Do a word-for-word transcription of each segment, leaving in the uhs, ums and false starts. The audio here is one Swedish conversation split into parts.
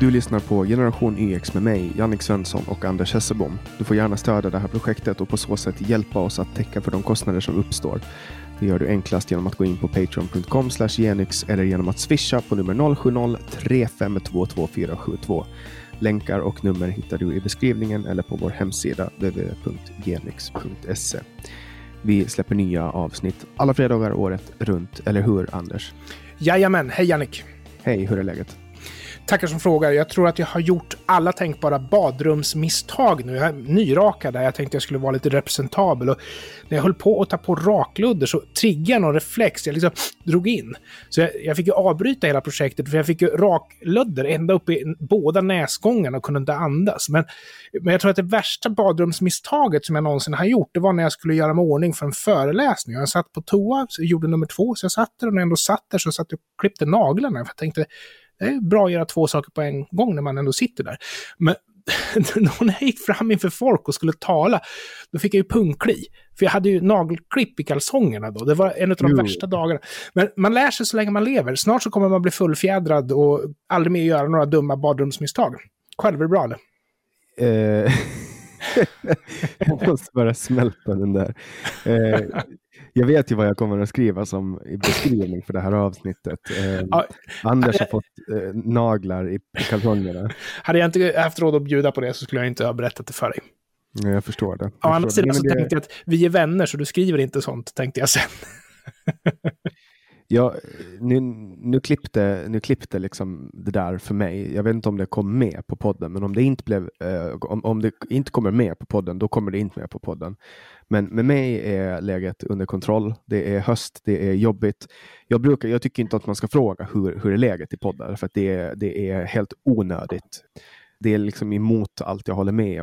Du lyssnar på Generation Y X med mig, Jannik Svensson och Anders Hessebom. Du får gärna stödja det här projektet och på så sätt hjälpa oss att täcka för de kostnader som uppstår. Det gör du enklast genom att gå in på patreon.com slash genix eller genom att swisha på nummer noll sju noll tre fem två två fyra sju två. Länkar och nummer hittar du i beskrivningen eller på vår hemsida w w w punkt genix punkt se. Vi släpper nya avsnitt alla fredagar året runt, eller hur Anders? Jajamän, hej Jannik! Hej, hur är läget? Tackar som frågar. Jag tror att jag har gjort alla tänkbara badrumsmisstag nu. Jag är nyrakad där. Jag tänkte jag skulle vara lite representabel. Och när jag höll på att ta på rakludder så triggade jag någon reflex. Jag liksom drog in. Så jag, jag fick ju avbryta hela projektet för jag fick ju rakludder ända upp i båda näsgångarna och kunde inte andas. Men, men jag tror att det värsta badrumsmisstaget som jag någonsin har gjort, det var när jag skulle göra mig ordning för en föreläsning. Jag satt på toa, så jag gjorde nummer två, så jag satt där, och när jag ändå satt där så satt jag och klippte naglarna. För jag tänkte... det är bra att göra två saker på en gång när man ändå sitter där. Men när jag gick fram inför folk och skulle tala, då fick jag ju pungkli. För jag hade ju nagelklipp i kalsongerna då. Det var en av de jo. värsta dagarna. Men man lär sig så länge man lever. Snart så kommer man bli fullfjädrad och aldrig mer göra några dumma badrumsmisstag. Själv är det bra, eller? Eh... jag måste bara smälta den där. Eh... Jag vet ju vad jag kommer att skriva som beskrivning för det här avsnittet. Eh, ja, Anders har fått eh, naglar i kalsongerna. Hade jag inte haft råd att bjuda på det så skulle jag inte ha berättat det för dig. Nej, jag förstår det. Å andra sidan så det... tänkte jag att vi är vänner så du skriver inte sånt, tänkte jag sen. Ja, nu, nu, klippte, nu klippte liksom det där för mig. Jag vet inte om det kom med på podden, men om det inte, blev, eh, om, om det inte kommer med på podden, då kommer det inte med på podden. Men med mig är läget under kontroll. Det är höst, det är jobbigt. Jag, brukar, jag tycker inte att man ska fråga hur, hur är läget i poddar, för att det är, det är helt onödigt. Det är liksom emot allt jag håller med,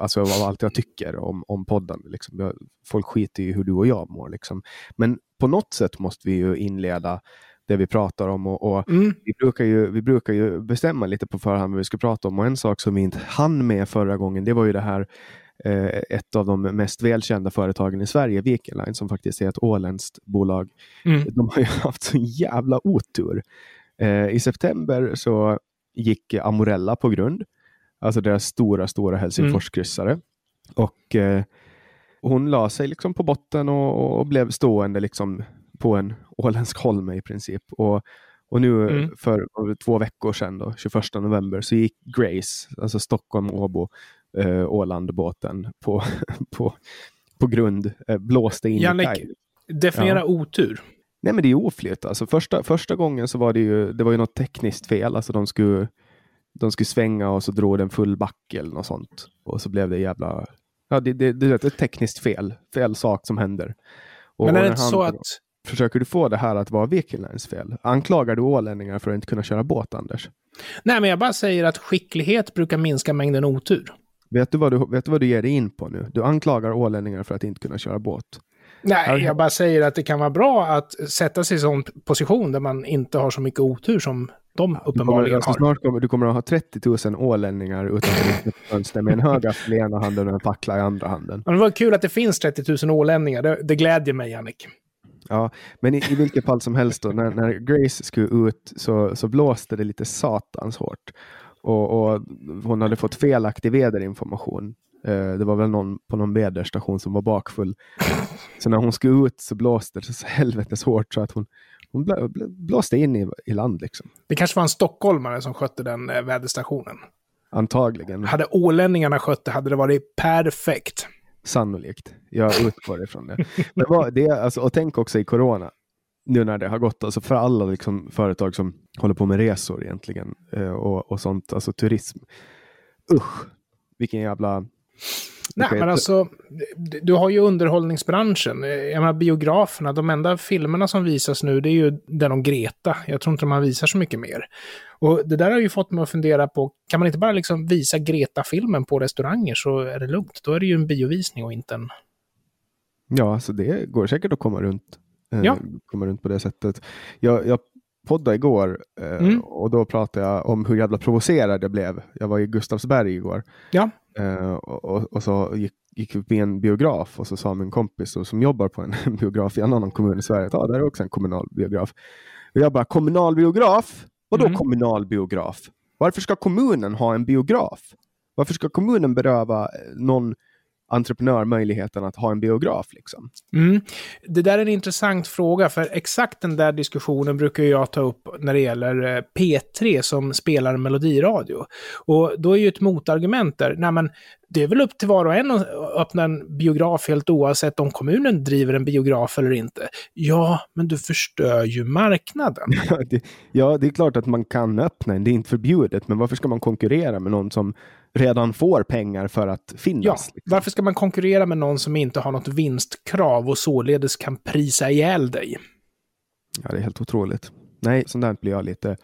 alltså allt jag tycker om, om podden. Liksom. Jag, folk skiter ju hur du och jag mår. Liksom. Men på något sätt måste vi ju inleda det vi pratar om. Och, och mm. vi, brukar ju, vi brukar ju bestämma lite på förhand vad vi ska prata om. Och en sak som vi inte hann med förra gången, det var ju det här eh, ett av de mest välkända företagen i Sverige, Viking Line, som faktiskt är ett åländskt bolag. Mm. De har ju haft så jävla otur. Eh, I september så gick Amorella på grund. Alltså deras stora, stora Helsingforskryssare. Mm. Och eh, hon la sig liksom på botten och, och blev stående liksom på en åländsk holme i princip. Och, och nu mm. för två veckor sedan då, tjugoförsta november, så gick Grace, alltså Stockholm-Åbo, eh, Ålandbåten på, på, på grund, eh, blåste in Jannik, i kaj. Definiera ja. otur. Nej, men det är oflyt. Alltså första, första gången så var det ju, det var ju något tekniskt fel. Alltså de skulle... de skulle svänga och så drog den full back eller något sånt. Och så blev det jävla... ja, det, det, det är ett tekniskt fel. Fel sak som händer. Och men är det inte så att... Då, försöker du få det här att vara Viking Lines fel? Anklagar du ålänningar för att inte kunna köra båt, Anders? Nej, men jag bara säger att skicklighet brukar minska mängden otur. Vet du vad du, vet du, vad du ger dig in på nu? Du anklagar ålänningar för att inte kunna köra båt. Nej, jag bara säger att det kan vara bra att sätta sig i sån position där man inte har så mycket otur som de uppenbarligen har. Alltså snart kommer, du kommer att ha trettio tusen ålänningar utanför fönster med en högaffel i ena handen och en fackla i andra handen. Men det var kul att det finns trettio tusen ålänningar. Det, det glädjer mig, Jannik. Ja, men i, i vilket fall som helst då, när, när Grace skulle ut så, så blåste det lite satans hårt. Och, och hon hade fått felaktig väderinformation. Det var väl någon på någon väderstation som var bakfull. Så när hon skulle ut så blåste det så helvetes hårt så att hon, hon blå, blåste in i, i land. Liksom. Det kanske var en stockholmare som skötte den väderstationen. Antagligen. Hade ålänningarna skött det hade det varit perfekt. Sannolikt. Jag utgår ifrån det. Men vad, det alltså, och tänk också i corona. Nu när det har gått, alltså för alla liksom, företag som håller på med resor egentligen. Och, och sånt, alltså turism. Usch, vilken jävla... Nej, men alltså du har ju underhållningsbranschen. Jag menar, biograferna, de enda filmerna som visas nu, det är ju den om Greta. Jag tror inte man visar så mycket mer. Och det där har ju fått mig att fundera på, kan man inte bara liksom visa Greta-filmen på restauranger så är det lugnt. Då är det ju en biovisning och inte en... Ja, alltså det går säkert att komma runt, eh, ja. komma runt på det sättet. Jag, jag poddade igår eh, mm. och då pratade jag om hur jävla provocerad jag blev. Jag var i Gustavsberg igår. Ja. Uh, och, och så gick, gick vi med en biograf och så sa min kompis som jobbar på en biograf i en annan kommun i Sverige, ja, ah, där är också en kommunal biograf. Och jag bara, kommunal biograf? Vadå mm. kommunal biograf? Varför ska kommunen ha en biograf? Varför ska kommunen beröva någon entreprenör möjligheten att ha en biograf? Liksom? Mm. Det där är en intressant fråga, för exakt den där diskussionen brukar jag ta upp när det gäller P tre som spelar melodiradio. Och då är ju ett motargument där, nej men det är väl upp till var och en att öppna en biograf helt oavsett om kommunen driver en biograf eller inte. Ja, men du förstör ju marknaden. Ja, det, ja, det är klart att man kan öppna en, det är inte förbjudet, men varför ska man konkurrera med någon som redan får pengar för att finnas? Ja, liksom? Varför ska man konkurrera med någon som inte har något vinstkrav och således kan prisa ihjäl dig? Ja, det är helt otroligt. Nej, sånt där blir jag lite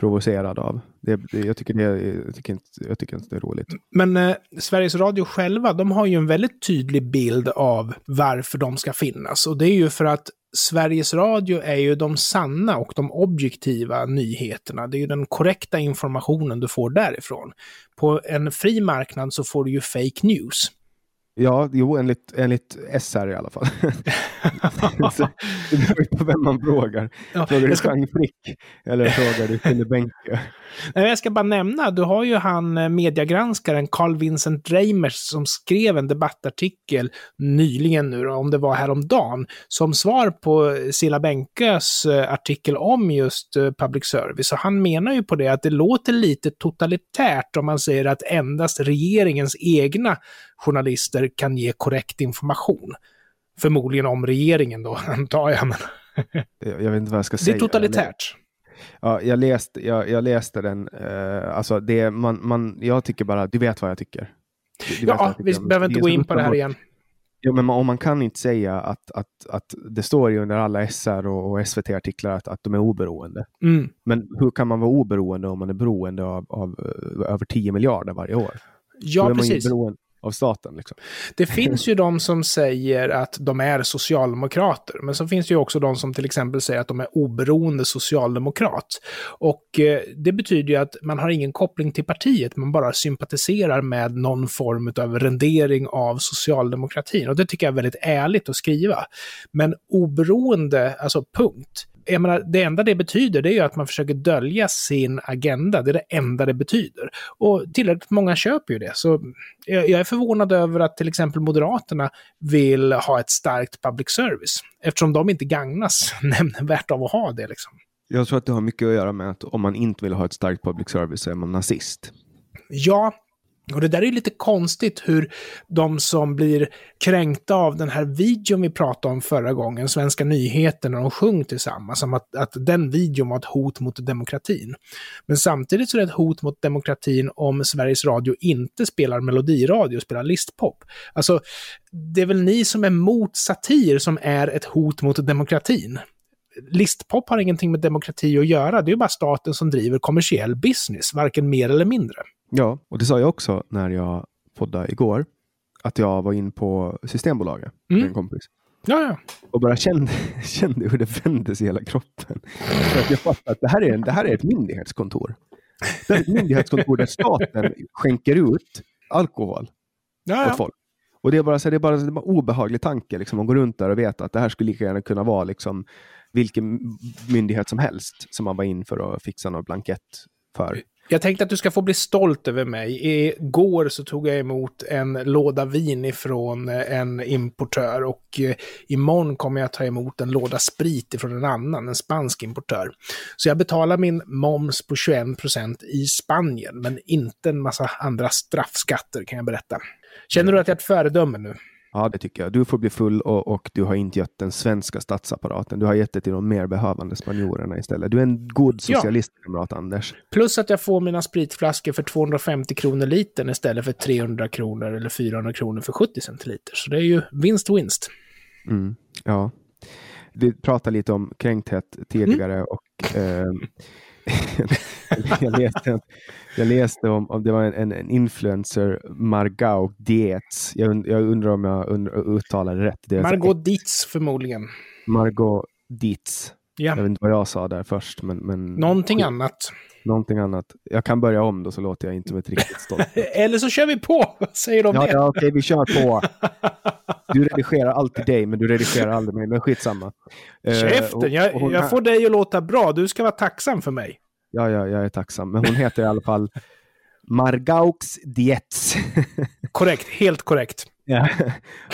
provocerad av. Det, det, jag, tycker det, jag, tycker inte, jag tycker inte det är roligt. Men eh, Sveriges Radio själva, de har ju en väldigt tydlig bild av varför de ska finnas. Och det är ju för att Sveriges Radio är ju de sanna och de objektiva nyheterna. Det är ju den korrekta informationen du får därifrån. På en fri marknad så får du ju fake news. Ja, jo, enligt, enligt S R i alla fall. Så, det beror på vem man frågar. Ja, frågar du ska... Frank Frick eller frågar du Silla Benke? Nej, jag ska bara nämna, du har ju han mediegranskaren Karl Vincent Reimers som skrev en debattartikel nyligen nu, om det var häromdagen, som svar på Silla Benkes artikel om just public service. Så han menar ju på det att det låter lite totalitärt om man säger att endast regeringens egna journalister kan ge korrekt information. Förmodligen om regeringen då, antar jag. Men... jag vet inte vad jag ska säga. Det är totalitärt. Ja, jag läste, jag, jag läste den. Eh, alltså det, man, man, jag tycker bara, du vet vad jag tycker. Du, du ja, jag tycker. Vi behöver inte gå in på det här igen. Ja, men man, om man kan inte säga att, att, att det står ju under alla S R och, och S V T-artiklar att, att de är oberoende. Mm. Men hur kan man vara oberoende om man är beroende av, av över tio miljarder varje år? Ja, precis. Av staten, liksom. Det finns ju de som säger att de är socialdemokrater, men så finns det ju också de som till exempel säger att de är oberoende socialdemokrat. Och eh, det betyder ju att man har ingen koppling till partiet, man bara sympatiserar med någon form av rendering av socialdemokratin. Och det tycker jag är väldigt ärligt att skriva. Men oberoende, alltså punkt. Jag menar, det enda det betyder det är ju att man försöker dölja sin agenda. Det är det enda det betyder. Och tillräckligt många köper ju det. Så jag är förvånad över att till exempel Moderaterna vill ha ett starkt public service. Eftersom de inte gagnas nämnvärt av att ha det. Liksom. Jag tror att det har mycket att göra med att om man inte vill ha ett starkt public service så är man nazist. Ja. Och det där är ju lite konstigt hur de som blir kränkta av den här videon vi pratade om förra gången, Svenska nyheter, när de sjöng tillsammans, som att, att den videon var ett hot mot demokratin. Men samtidigt så är det ett hot mot demokratin om Sveriges Radio inte spelar melodiradio, spelar listpop. Alltså, det är väl ni som är mot satir som är ett hot mot demokratin. Listpop har ingenting med demokrati att göra. Det är ju bara staten som driver kommersiell business, varken mer eller mindre. Ja, och det sa jag också när jag poddade igår, att jag var in på Systembolaget med mm. en kompis. Ja, ja. Och bara kände, kände hur det vändes i hela kroppen. För att jag fattade att det här är, en, det här är ett myndighetskontor. Det är ett myndighetskontor där staten skänker ut alkohol ja, åt folk. Och det är bara så det är bara, det är bara obehaglig tanke. Liksom. Man går runt där och vet att det här skulle lika gärna kunna vara liksom, vilken myndighet som helst som man var in för att fixa någon blankett för. Jag tänkte att du ska få bli stolt över mig. Igår så tog jag emot en låda vin ifrån en importör och imorgon kommer jag ta emot en låda sprit ifrån en annan, en spansk importör. Så jag betalar min moms på tjugoen procent i Spanien, men inte en massa andra straffskatter kan jag berätta. Känner du att jag är ett föredöme nu? Ja, det tycker jag. Du får bli full och, och du har inte gett den svenska statsapparaten. Du har gett det till de mer behövande spanjorerna istället. Du är en god socialistkamrat, ja. Anders. Plus att jag får mina spritflaskor för tvåhundrafemtio kronor liter istället för trehundra kronor eller fyrahundra kronor för sjuttio centiliter. Så det är ju vinst-vinst. Mm, ja. Vi pratade lite om kränkthet tidigare mm. och... Eh, jag läste, jag läste om, om det var en, en influencer, Margaux Dietz. Jag, jag undrar om jag undrar, uttalade rätt. Det Margaux Dietz förmodligen. Margaux Dietz. Ja. Jag vet inte vad jag sa där först. Men, men, Någonting skit. annat. Någonting annat. Jag kan börja om då så låter jag inte med ett riktigt stolt. Eller så kör vi på. Vad säger de om ja, det? Ja, okej, okay, vi kör på. Du redigerar alltid dig, men du redigerar aldrig mig. Men skitsamma. Käften, jag, jag får dig att låta bra. Du ska vara tacksam för mig. Ja, ja, jag är tacksam. Men hon heter i alla fall Margaux Dietz. Korrekt, helt korrekt. Ja.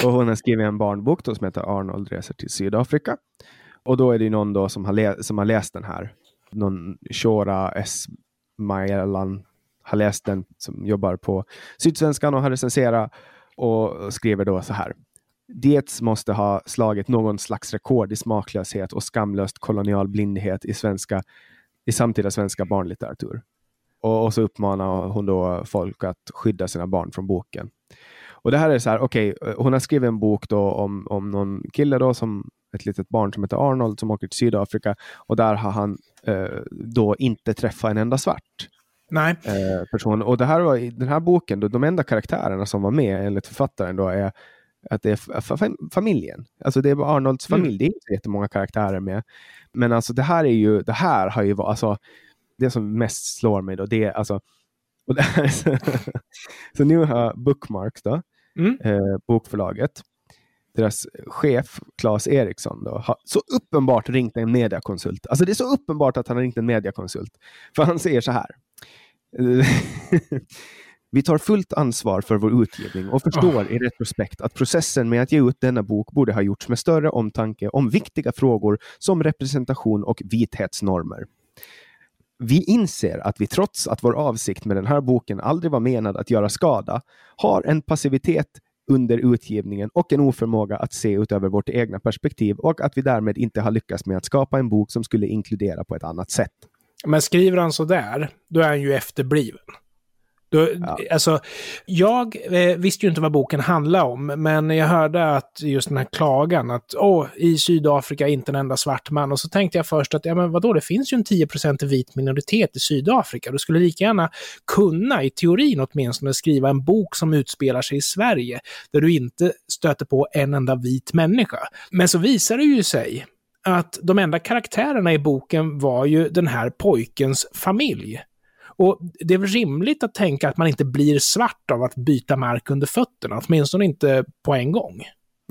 Och hon har skrivit en barnbok då, som heter Arnold reser till Sydafrika. Och då är det någon då som har, lä- som har läst den här. Någon Shora Esmailan har läst den, som jobbar på Sydsvenskan och har recenserat och skriver då så här. Dietz måste ha slagit någon slags rekord i smaklöshet och skamlöst kolonial blindhet i, svenska, i samtida svenska barnlitteratur. Och, och så uppmanar hon då folk att skydda sina barn från boken. Och det här är så här, okej, okay, hon har skrivit en bok då om, om någon kille då, som ett litet barn som heter Arnold, som åker till Sydafrika, och där har han eh, då inte träffat en enda svart Nej. Eh, person. Och det här var, i den här boken, då, de enda karaktärerna som var med enligt författaren då är att det är familjen. Alltså det är Arnolds familj. Mm. Det är inte jättemånga karaktärer med. Men alltså det här är ju, det här har ju varit, alltså det som mest slår mig då, det är alltså, och det här är så, så nu har Bookmark då, mm. eh, bokförlaget, deras chef Claes Eriksson då, har så uppenbart ringt en mediakonsult. Alltså det är så uppenbart att han har ringt en mediakonsult. För han säger så här. Vi tar fullt ansvar för vår utgivning och förstår i retrospekt att processen med att ge ut denna bok borde ha gjorts med större omtanke om viktiga frågor som representation och vithetsnormer. Vi inser att vi, trots att vår avsikt med den här boken aldrig var menad att göra skada, har en passivitet under utgivningen och en oförmåga att se utöver vårt egna perspektiv, och att vi därmed inte har lyckats med att skapa en bok som skulle inkludera på ett annat sätt. Men skriver han så där, då är han ju efterbliven. Då, ja. Alltså, jag eh, visste ju inte vad boken handlade om, men jag hörde att just den här klagan att åh, i Sydafrika inte en enda svart man, och så tänkte jag först att ja, men vadå, det finns ju en tio procent vit minoritet i Sydafrika, du skulle lika gärna kunna i teorin åtminstone skriva en bok som utspelar sig i Sverige där du inte stöter på en enda vit människa. Men så visar det ju sig att de enda karaktärerna i boken var ju den här pojkens familj. Och det är väl rimligt att tänka att man inte blir svart av att byta mark under fötterna, åtminstone inte på en gång.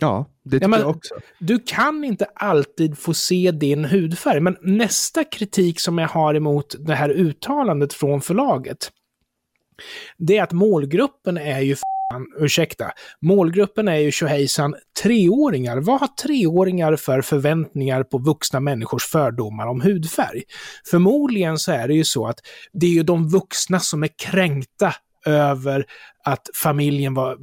Ja, det tycker ja, men, jag också. Du kan inte alltid få se din hudfärg, men nästa kritik som jag har emot det här uttalandet från förlaget, det är att målgruppen är ju fan, ursäkta, målgruppen är ju tjohejsan treåringar. Vad har treåringar för förväntningar på vuxna människors fördomar om hudfärg? Förmodligen så är det ju så att det är ju de vuxna som är kränkta över att familjen var,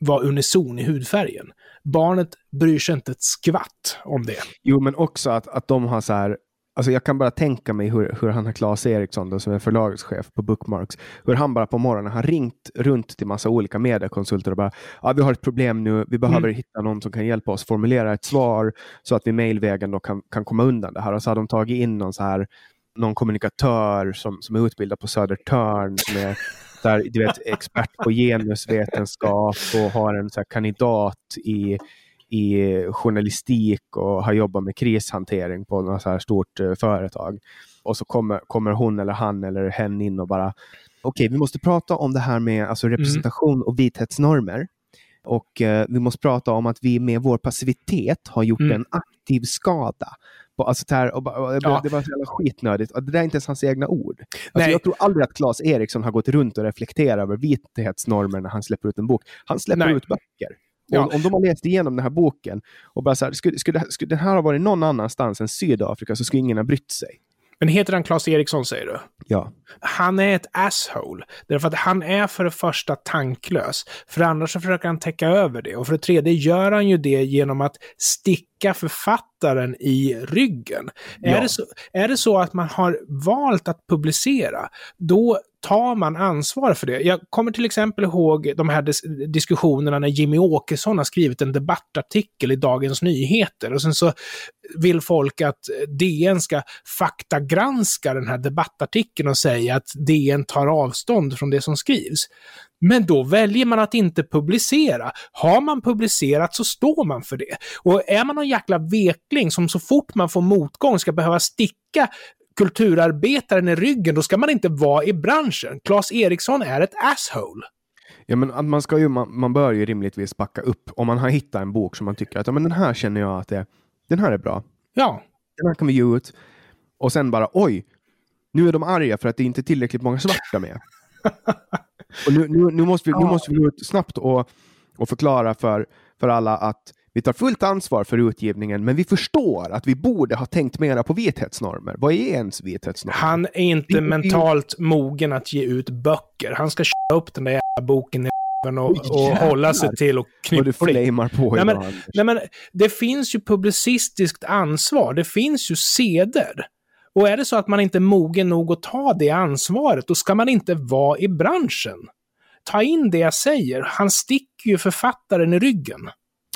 var unison i hudfärgen. Barnet bryr sig inte ett skvatt om det. Jo, men också att, att de har så här. Alltså jag kan bara tänka mig hur, hur han har Claes Eriksson då, som är förlagschef på Bookmarks, hur han bara på morgonen har ringt runt till massa olika mediekonsulter och bara, ja ah, vi har ett problem nu, vi behöver mm. hitta någon som kan hjälpa oss formulera ett svar så att vi mejlvägen då kan, kan komma undan det här. Och så har de tagit in någon så här, någon kommunikatör som, som är utbildad på Södertörn, som är där, du vet, expert på genusvetenskap och har en så här kandidat i i journalistik och har jobbat med krishantering på något så här stort eh, företag. Och så kommer, kommer hon eller han eller hen in och bara okej, okay, vi måste prata om det här med alltså representation mm. och vithetsnormer. Och eh, vi måste prata om att vi med vår passivitet har gjort mm. en aktiv skada. På, alltså det, här, och, och, och, ja. det var så jävla skitnödigt. Det där är inte ens hans egna ord. Alltså, jag tror aldrig att Claes Eriksson har gått runt och reflekterat över vithetsnormer när han släpper ut en bok. Han släpper Nej. ut böcker. Ja. Om, om de har läst igenom den här boken och bara så här, skulle, skulle, skulle den här ha varit någon annanstans än Sydafrika, så skulle ingen ha brytt sig. Men heter han Claes Eriksson, säger du? Ja. Han är ett asshole. Därför att han är för det första tanklös. För annars så försöker han täcka över det. Och för det tredje gör han ju det genom att sticka författaren i ryggen. Ja. Är det så, är det så att man har valt att publicera, då tar man ansvar för det. Jag kommer till exempel ihåg de här dis- diskussionerna när Jimmy Åkesson har skrivit en debattartikel i Dagens Nyheter, och sen så vill folk att D N ska faktagranska den här debattartikeln och säga att D N tar avstånd från det som skrivs. Men då väljer man att inte publicera. Har man publicerat så står man för det. Och är man någon jäkla vekling som så fort man får motgång ska behöva sticka kulturarbetaren i ryggen, då ska man inte vara i branschen. Claes Eriksson är ett asshole. Ja, men man, ska ju, man, man bör ju rimligtvis backa upp om man har hittat en bok som man tycker att ja, men den här känner jag att det, den här är bra. Ja. Den här kan vi ge ut. Och sen bara, oj, Nu är de arga för att det inte är tillräckligt många svarta med. Och nu, nu, nu måste vi, nu måste vi gå ut snabbt och, och förklara för, för alla att vi tar fullt ansvar för utgivningen, men vi förstår att vi borde ha tänkt mera på vithetsnormer. Vad är ens vithetsnormer? Han är inte vi, mentalt vi... mogen att ge ut böcker. Han ska köra upp den där jävla boken i och, och hålla sig till och knyppla. Nej, men, nej, men det finns ju publicistiskt ansvar. Det finns ju seder. Och är det så att man inte är mogen nog att ta det ansvaret, då ska man inte vara i branschen. Ta in det jag säger. Han sticker ju författaren i ryggen.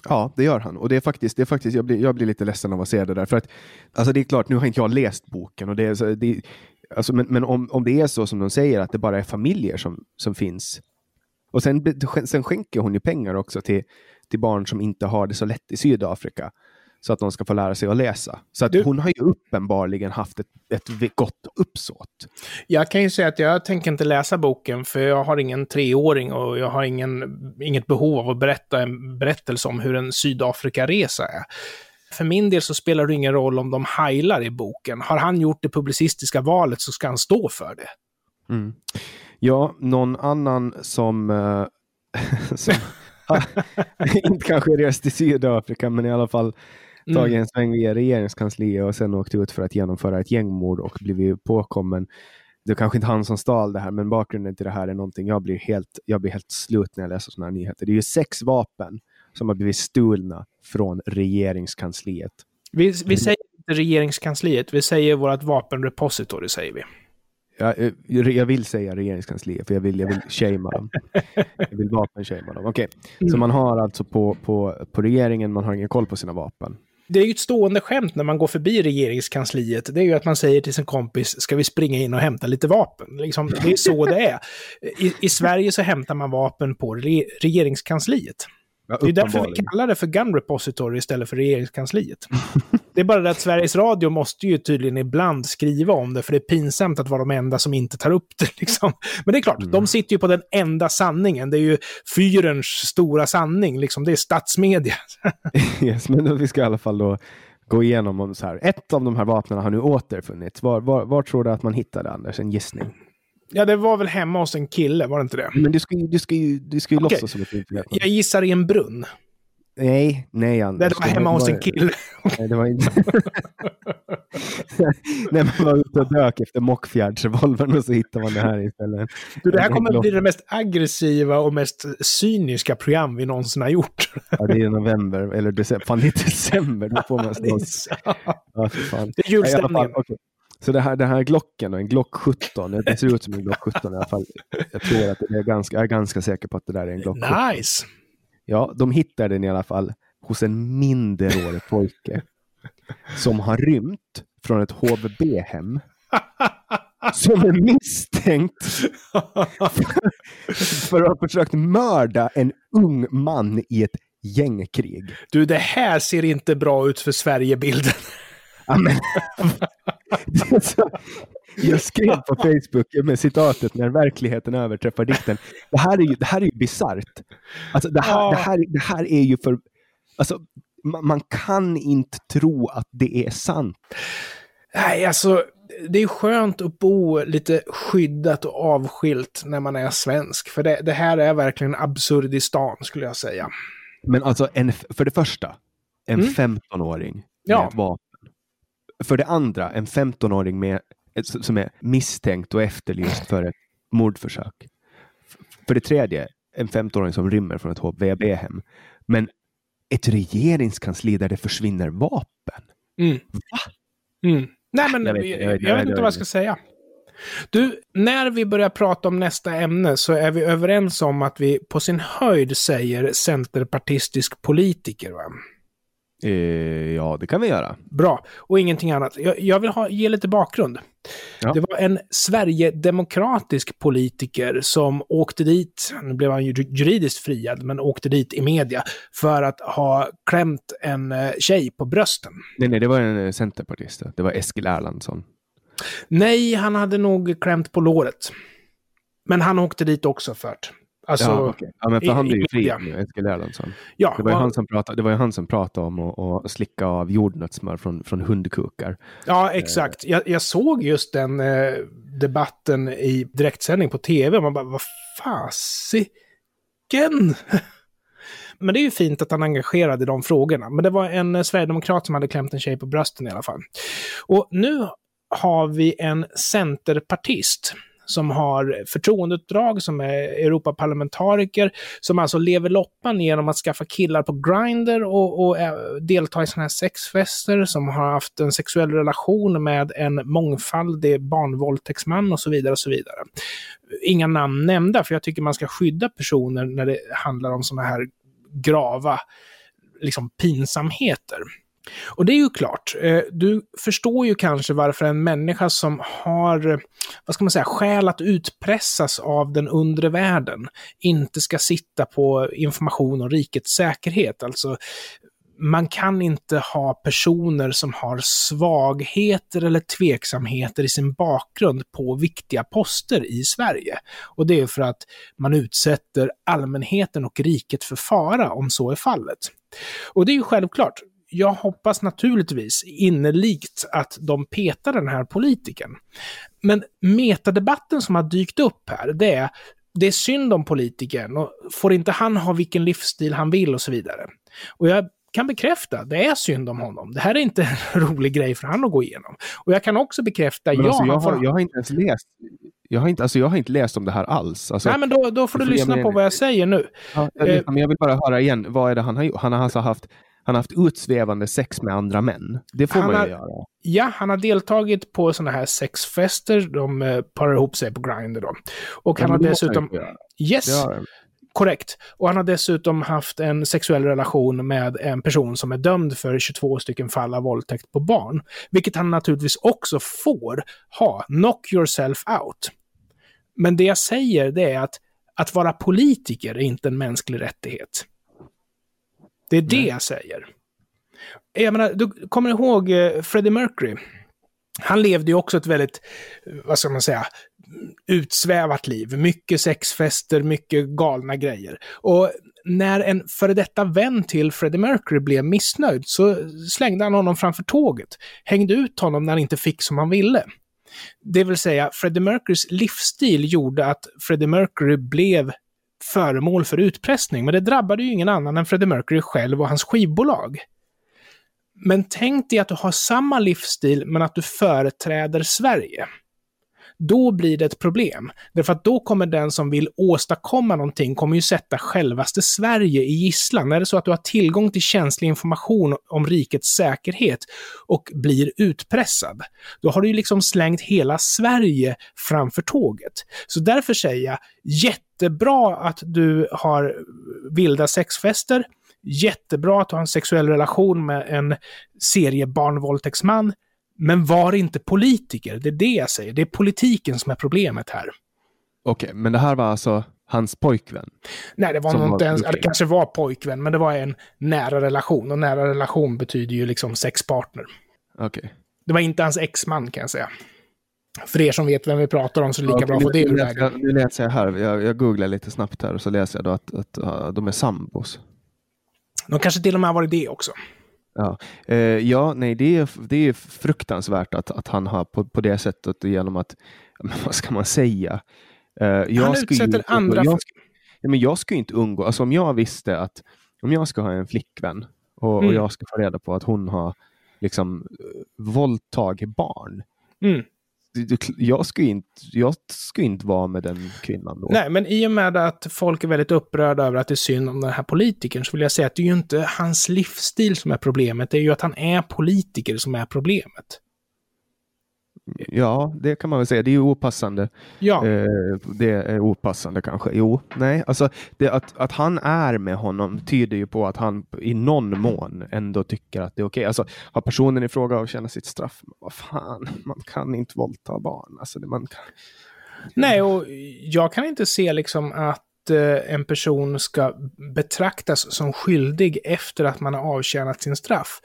Ja, det gör han. Och det är faktiskt, det är faktiskt jag, blir, jag blir lite ledsen av att se det där. För att, alltså det är klart, nu har inte jag läst boken. Och det är, det, alltså, men men om, om det är så som de säger, att det bara är familjer som, som finns. Och sen, sen skänker hon ju pengar också till, till barn som inte har det så lätt i Sydafrika. Så att de ska få lära sig att läsa. Så att du, hon har ju uppenbarligen haft ett, ett gott uppsåt. Jag kan ju säga att jag tänker inte läsa boken. För jag har ingen treåring. Och jag har ingen, inget behov av att berätta en berättelse om hur en Sydafrikaresa är. För min del så spelar det ingen roll om de heilar i boken. Har han gjort det publicistiska valet så ska han stå för det. Mm. Ja, någon annan som... Uh, som inte kanske rest i Sydafrika, men i alla fall tagit mm. en sväng via regeringskansliet och sen åkt ut för att genomföra ett gängmord och blivit påkommen. Det är kanske inte han som stal det här, men bakgrunden till det här är någonting jag blir helt, jag blir helt slut när jag läser sådana här nyheter. Det är ju sex vapen som har blivit stulna från regeringskansliet. Vi, vi säger inte regeringskansliet, vi säger vårt vapenrepository säger vi. Jag, jag vill säga regeringskansliet, för jag vill, jag vill shama dem. Jag vill vapen-shama dem. Okej, okay. Så man har alltså på, på, på regeringen, man har ingen koll på sina vapen. Det är ju ett stående skämt när man går förbi regeringskansliet. Det är ju att man säger till sin kompis, ska vi springa in och hämta lite vapen? Liksom, det är så det är. I, i Sverige så hämtar man vapen på re, regeringskansliet. Ja, det är därför vi kallar det för gun repository istället för regeringskansliet. Det är bara det att Sveriges Radio måste ju tydligen ibland skriva om det, för det är pinsamt att vara de enda som inte tar upp det. Liksom. Men det är klart, mm. de sitter ju på den enda sanningen. Det är ju fyrens stora sanning. Liksom. Det är statsmedia. Yes, men då, vi ska i alla fall då gå igenom om så här. Ett av de här vapnen har nu återfunnits. Var, var, var tror du att man hittade, Anders? En gissning? Ja, det var väl hemma hos en kille, var det inte det? Men du ska ju, du ska ju, du ska ju okay. låtsas som ett internet. Jag gissar i en brunn. Nej, nej Anders. Det var hemma hos en kille. Nej, det var inte. Nej, man var ute och dök efter Mockfjärdsrevolvern och så hittar man det här istället. Du, det här kommer att bli det mest aggressiva och mest cyniska program vi någonsin har gjort. Ja, det är november, eller december. Fan, det är december. Då får man snart. Ja, för fan. Det är julstämningen. Ja, okej. Så det här, det här Glocken och en Glock sjutton, det ser ut som en Glock sjutton i alla fall. Jag tror att det är ganska, jag är ganska säker på att det där är en Glock sjutton. Nice! Ja, de hittar den i alla fall hos en minderårig pojke som har rymt från ett H V B-hem som är misstänkt för att ha försökt mörda en ung man i ett gängkrig. Du, det här ser inte bra ut för Sverigebilden. Amen. Jag skrev på Facebook med citatet när verkligheten överträffar dikten. Det här är ju, det här är ju bisarrt. Alltså det här, det här, det här är ju för... Alltså, man, man kan inte tro att det är sant. Nej, alltså... Det är skönt att bo lite skyddat och avskilt när man är svensk. För det, det här är verkligen absurdistan, skulle jag säga. Men alltså, en, för det första, en mm. femtonåring med ja. ett vapen. För det andra, en femtonåring med, som är misstänkt och efterlyst för ett mordförsök. För det tredje, en femtonåring som rymmer från ett H V B-hem. Men ett regeringskansli där det försvinner vapen. Mm. Va? Mm. Nej, men jag vet, jag vet, jag vet, jag vet inte vad jag ska säga. Du, när vi börjar prata om nästa ämne så är vi överens om att vi på sin höjd säger centerpartistisk politiker, va? Ja, det kan vi göra. Bra, och ingenting annat. Jag, jag vill ha, ge lite bakgrund. Ja. Det var en sverigedemokratisk politiker som åkte dit, nu blev han ju juridiskt friad, men åkte dit i media för att ha klämt en tjej på brösten. Nej, nej, det var en centerpartist. Det var Eskil Erlandsson. Nej, han hade nog klämt på låret. Men han åkte dit också för att Alltså, ja, okay. Ja, men för i, han blev ju fri nu, Eskil Erlandsson. Ja, det var ju han som pratade, det var ju han som pratade om att, att slicka av jordnötssmör från, från hundkukar. Ja, exakt. Eh. Jag, jag såg just den eh, debatten i direktsändning på tv. Man bara, vad fasiken? Men det är ju fint att han engagerade i de frågorna. Men det var en sverigedemokrat som hade klämt en tjej på brösten i alla fall. Och nu har vi en centerpartist som har förtroendeuppdrag, som är Europaparlamentariker, som alltså lever loppan genom att skaffa killar på Grindr och, och delta i såna här sexfester, som har haft en sexuell relation med en mångfaldig barnvåldtäktsman och så vidare och så vidare. Inga namn nämnda, för jag tycker man ska skydda personer när det handlar om såna här grava liksom pinsamheter. Och det är ju klart, du förstår ju kanske varför en människa som har, vad ska man säga, skäl att utpressas av den undre världen inte ska sitta på information om rikets säkerhet. Alltså, man kan inte ha personer som har svagheter eller tveksamheter i sin bakgrund på viktiga poster i Sverige. Och det är för att man utsätter allmänheten och riket för fara om så är fallet. Och det är ju självklart. Jag hoppas naturligtvis innerligt att de petar den här politiken. Men metadebatten som har dykt upp här, det är, det är synd om politiken och får inte han ha vilken livsstil han vill och så vidare. Och jag kan bekräfta, det är synd om honom. Det här är inte en rolig grej för han att gå igenom. Och jag kan också bekräfta, alltså, ja, jag, har, jag har inte ens läst Jag har, inte, alltså jag har inte läst om det här alls. Alltså, nej, men då, då får du lyssna på vad jag säger nu. Ja, men jag vill bara höra igen, vad är det han har gjort? Han har alltså haft Han har haft utsvävande sex med andra män. Det får han man ju har, göra. Ja, han har deltagit på såna här sexfester. De eh, parar ihop sig på Grindr då. Och ja, han har dessutom... Yes, korrekt. Och han har dessutom haft en sexuell relation med en person som är dömd för tjugotvå stycken fall av våldtäkt på barn. Vilket han naturligtvis också får ha. Knock yourself out. Men det jag säger, det är att att vara politiker är inte en mänsklig rättighet. Det är det Nej. jag säger. Jag menar, du kommer ihåg eh, Freddie Mercury. Han levde ju också ett väldigt, vad ska man säga, utsvävat liv. Mycket sexfester, mycket galna grejer. Och när en före detta vän till Freddie Mercury blev missnöjd så slängde han honom framför tåget. Hängde ut honom när han inte fick som han ville. Det vill säga, Freddie Mercurys livsstil gjorde att Freddie Mercury blev föremål för utpressning, men det drabbade ju ingen annan än Freddie Mercury själv och hans skivbolag. Men tänk dig att du har samma livsstil men att du företräder Sverige. Då blir det ett problem. Därför att då kommer den som vill åstadkomma någonting kommer ju sätta självaste Sverige i gisslan. Är det så att du har tillgång till känslig information om rikets säkerhet och blir utpressad, då har du ju liksom slängt hela Sverige framför tåget. Så därför säger jag, jättebra att du har vilda sexfester, jättebra att du har en sexuell relation med en serie barnvåldtäktsman. Men var inte politiker, det är det jag säger. Det är politiken som är problemet här. Okej, men det här var alltså hans pojkvän? Nej, det var inte ens, det kanske var pojkvän, men det var en nära relation. Och nära relation betyder ju liksom sexpartner. Okej. Det var inte hans exman, kan jag säga. För er som vet vem vi pratar om så är det lika okay, bra att få det ur vägen. Nu läser jag här, jag, jag googlar lite snabbt här och så läser jag då att, att, att de är sambos. De kanske till och med har varit det också. Ja, eh, ja nej, det är, det är fruktansvärt att, att han har på, på det sättet och genom att, vad ska man säga? Eh, jag han utsätter inte, andra... Jag, ja, men jag skulle inte undgå, alltså om jag visste att om jag ska ha en flickvän och, mm. och jag ska få reda på att hon har liksom våldtagit barn. Mm. Jag skulle inte, jag skulle inte vara med den kvinnan då. Nej, men i och med att folk är väldigt upprörda över att det är synd om den här politikern så vill jag säga att det är ju inte hans livsstil som är problemet. Det är ju att han är politiker som är problemet. Ja, det kan man väl säga. Det är ju opassande. Ja. Eh, det är opassande kanske. Jo, nej. Alltså, det, att, att han är med honom tyder ju på att han i någon mån ändå tycker att det är okej. Okay. Alltså, har personen i fråga och känner sitt straff? Men vad fan, man kan inte våldta barn. Alltså, det, man kan... Nej, och jag kan inte se liksom att en person ska betraktas som skyldig efter att man har avtjänat sin straff.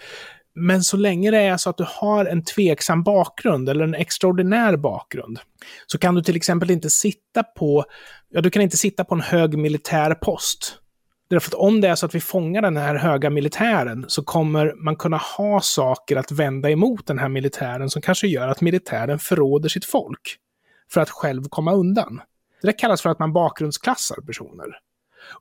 Men så länge det är så att du har en tveksam bakgrund eller en extraordinär bakgrund, så kan du till exempel inte sitta på, ja, du kan inte sitta på en hög militär post. Därför att om det är så att vi fångar den här höga militären, så kommer man kunna ha saker att vända emot den här militären som kanske gör att militären förråder sitt folk för att själv komma undan. Det där kallas för att man bakgrundsklassar personer.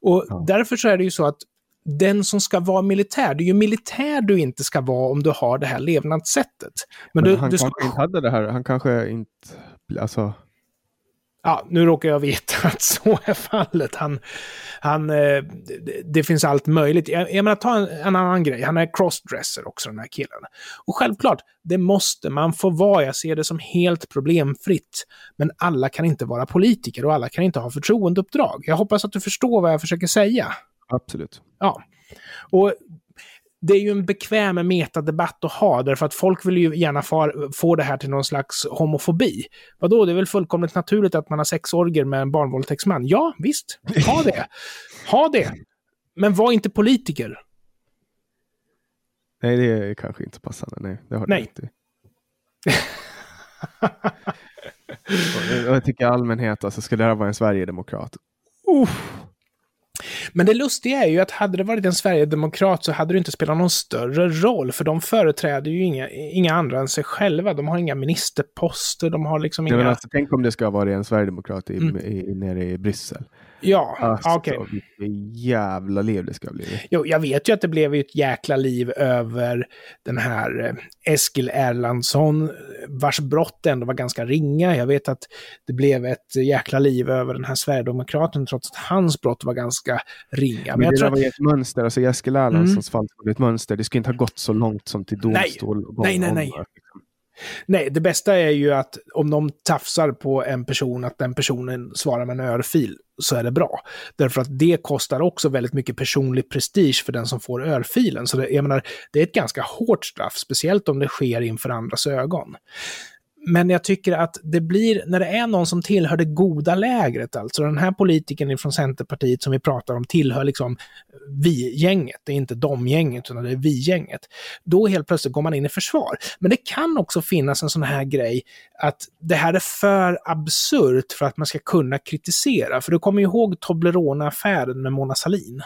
Och ja. Därför så är det ju så att den som ska vara militär, det är ju militär du inte ska vara om du har det här levnadssättet. Men, Men du, han du kanske ska... inte hade det här, han kanske inte, alltså... Ja, nu råkar jag veta att så är fallet. Han, han, det finns allt möjligt. Jag, jag menar, ta en, en annan grej. Han är crossdresser också, den här killen. Och självklart, det måste man få vara. Jag ser det som helt problemfritt. Men alla kan inte vara politiker och alla kan inte ha förtroendeuppdrag. Jag hoppas att du förstår vad jag försöker säga. Absolut. Ja, och det är ju en bekväm metadebatt att ha, därför att folk vill ju gärna få, få det här till någon slags homofobi. Vadå, det är väl fullkomligt naturligt att man har sexorger med en barnvåldtäktsman? Ja, visst. Ha det. Ha det. Men var inte politiker. Nej, det är kanske inte passande. Nej, det har du inte. Jag tycker allmänhet, alltså, skulle det här vara en Sverigedemokrat? Uff. Men det lustiga är ju att hade det varit en Sverigedemokrat så hade det inte spelat någon större roll, för de företräder ju inga, inga andra än sig själva. De har inga ministerposter, de har liksom inga... Nej, men alltså, tänk om det ska vara en Sverigedemokrat i, mm. i, nere i Bryssel. Ja, alltså, okej. Okay. Jävla liv det ska bli. Jo, jag vet ju att det blev ett jäkla liv över den här Eskil Erlandsson, vars brott ändå var ganska ringa. Jag vet att det blev ett jäkla liv över den här Sverigedemokraten, trots att hans brott var ganska ringa. Men, Men jag det tror var att... ett mönster, alltså Eskil Erlandssons mm. fall var ett mönster. Det skulle inte ha gått så långt som till domstol. Nej, nej, nej. nej. Nej, det bästa är ju att om de tafsar på en person, att den personen svarar med en örfil, så är det bra. Därför att det kostar också väldigt mycket personlig prestige för den som får örfilen. Så det, jag menar, det är ett ganska hårt straff, speciellt om det sker inför andras ögon. Men jag tycker att det blir, när det är någon som tillhör det goda lägret, alltså den här politiken från Centerpartiet som vi pratar om tillhör liksom vi-gänget, det är inte dom-gänget utan det är vi-gänget, då helt plötsligt går man in i försvar. Men det kan också finnas en sån här grej att det här är för absurt för att man ska kunna kritisera, för du kommer ju ihåg Toblerone-affären med Mona Sahlin.